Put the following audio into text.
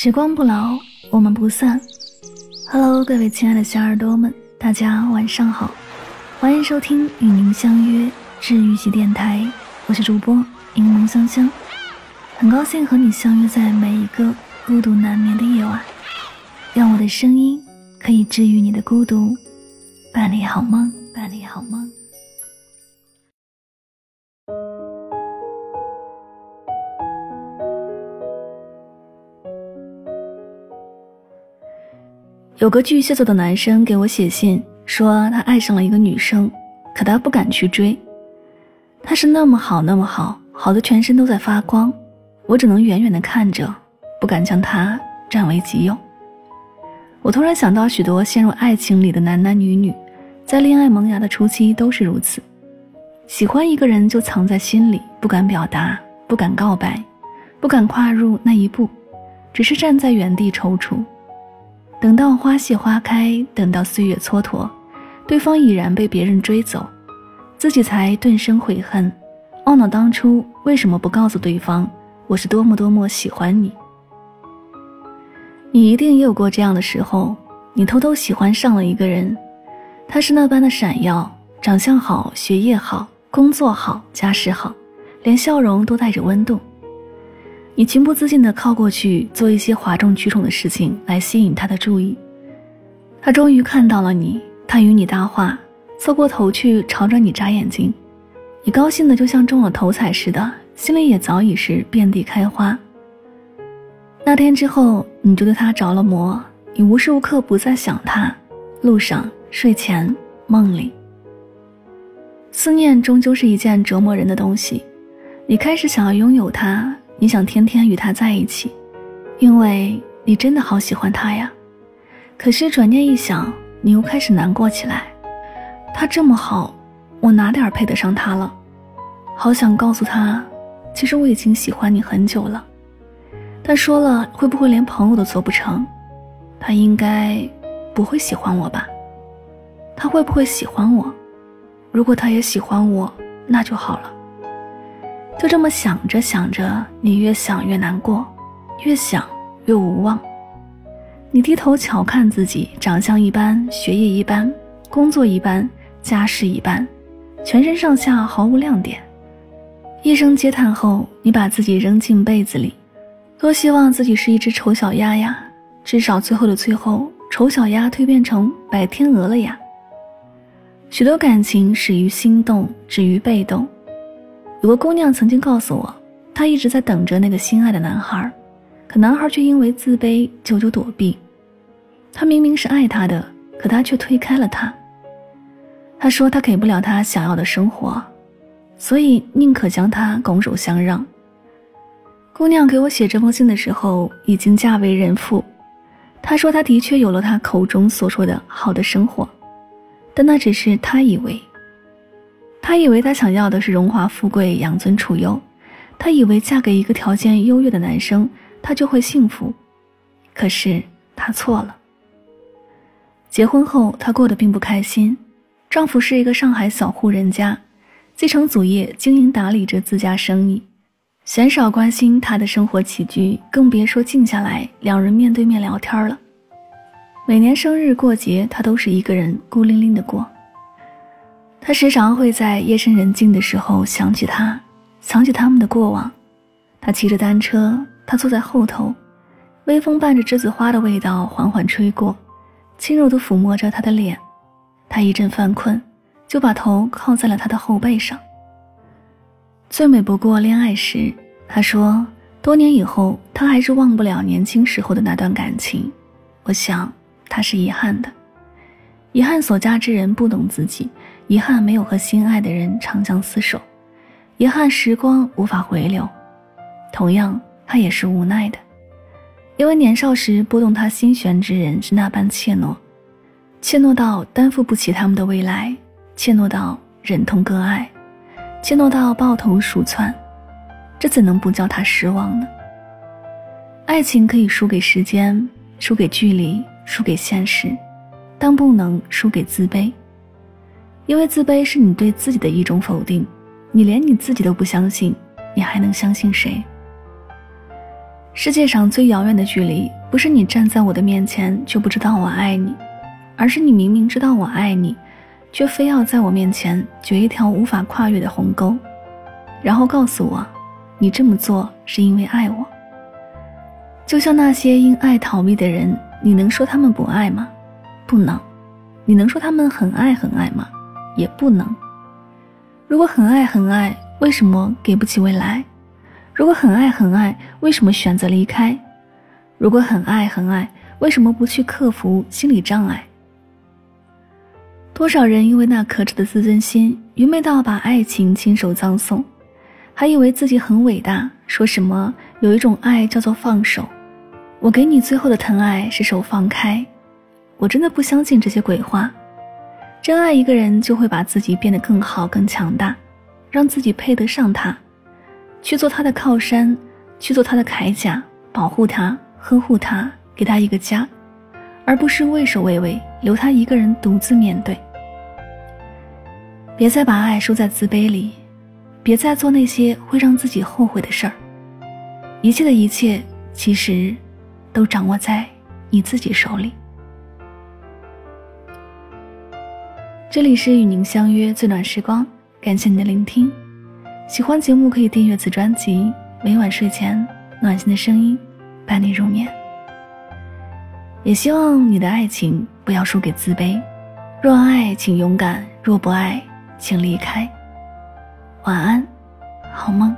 时光不老，我们不散。Hello， 各位亲爱的小耳朵们，大家晚上好，欢迎收听与您相约治愈系电台，我是主播柠檬香香，很高兴和你相约在每一个孤独难眠的夜晚，让我的声音可以治愈你的孤独，伴你好梦，伴你好梦。有个巨蟹座的男生给我写信说，他爱上了一个女生，可他不敢去追。他是那么好那么好，好的全身都在发光，我只能远远地看着，不敢将他占为己有。我突然想到许多陷入爱情里的男男女女，在恋爱萌芽的初期都是如此，喜欢一个人就藏在心里，不敢表达，不敢告白，不敢跨入那一步，只是站在原地踌躇。等到花谢花开，等到岁月蹉跎，对方已然被别人追走，自己才顿生悔恨，懊恼当初为什么不告诉对方我是多么多么喜欢你。你一定也有过这样的时候，你偷偷喜欢上了一个人，他是那般的闪耀，长相好，学业好，工作好，家世好，连笑容都带着温度。你情不自禁地靠过去，做一些哗众取宠的事情来吸引他的注意。他终于看到了你，他与你搭话，侧过头去朝着你眨眼睛。你高兴的就像中了头彩似的，心里也早已是遍地开花。那天之后，你就对他着了魔，你无时无刻不在想他，路上、睡前、梦里。思念终究是一件折磨人的东西，你开始想要拥有他，你想天天与他在一起，因为你真的好喜欢他呀。可是转念一想，你又开始难过起来，他这么好，我哪点配得上他了？好想告诉他，其实我已经喜欢你很久了，但说了会不会连朋友都做不成？他应该不会喜欢我吧？他会不会喜欢我？如果他也喜欢我，那就好了。就这么想着想着，你越想越难过，越想越无望。你低头瞧看自己，长相一般，学业一般，工作一般，家世一般，全身上下毫无亮点。一声嗟叹后，你把自己扔进被子里。多希望自己是一只丑小鸭呀，至少最后的最后，丑小鸭蜕变成白天鹅了呀。许多感情始于心动，止于被动。有个姑娘曾经告诉我，她一直在等着那个心爱的男孩，可男孩却因为自卑久久躲避。她明明是爱他的，可他却推开了她。她说她给不了他想要的生活，所以宁可将他拱手相让。姑娘给我写这封信的时候已经嫁为人妇，她说她的确有了她口中所说的好的生活，但那只是她以为她想要的是荣华富贵，养尊处优，她以为嫁给一个条件优越的男生，她就会幸福。可是她错了。结婚后她过得并不开心，丈夫是一个上海小户人家，继承祖业，经营打理着自家生意，鲜少关心她的生活起居，更别说静下来两人面对面聊天了。每年生日过节，她都是一个人孤零零地过。他时常会在夜深人静的时候想起他，想起他们的过往。他骑着单车，他坐在后头，微风伴着栀子花的味道缓缓吹过，轻柔地抚摸着他的脸。他一阵犯困，就把头靠在了他的后背上。最美不过恋爱时，他说多年以后他还是忘不了年轻时候的那段感情，我想他是遗憾的，遗憾所嫁之人不懂自己，遗憾没有和心爱的人长相厮守，遗憾时光无法回流。同样，他也是无奈的，因为年少时拨动他心弦之人是那般怯懦，怯懦到担负不起他们的未来，怯懦到忍痛割爱，怯懦到抱头鼠窜，这怎能不叫他失望呢？爱情可以输给时间，输给距离，输给现实，但不能输给自卑，因为自卑是你对自己的一种否定，你连你自己都不相信，你还能相信谁？世界上最遥远的距离，不是你站在我的面前就不知道我爱你，而是你明明知道我爱你，却非要在我面前掘一条无法跨越的鸿沟，然后告诉我，你这么做是因为爱我。就像那些因爱逃避的人，你能说他们不爱吗？不能。你能说他们很爱很爱吗？也不能。如果很爱很爱，为什么给不起未来？如果很爱很爱，为什么选择离开？如果很爱很爱，为什么不去克服心理障碍？多少人因为那可耻的自尊心，愚昧到把爱情亲手葬送，还以为自己很伟大，说什么有一种爱叫做放手，我给你最后的疼爱是手放开。我真的不相信这些鬼话。真爱一个人，就会把自己变得更好更强大，让自己配得上他，去做他的靠山，去做他的铠甲，保护他，呵护他，给他一个家，而不是畏首畏尾，留他一个人独自面对。别再把爱输在自卑里，别再做那些会让自己后悔的事儿。一切的一切，其实都掌握在你自己手里。这里是与您相约最暖时光，感谢你的聆听。喜欢节目可以订阅此专辑，每晚睡前暖心的声音伴你入眠。也希望你的爱情不要输给自卑，若爱请勇敢，若不爱请离开。晚安，好梦。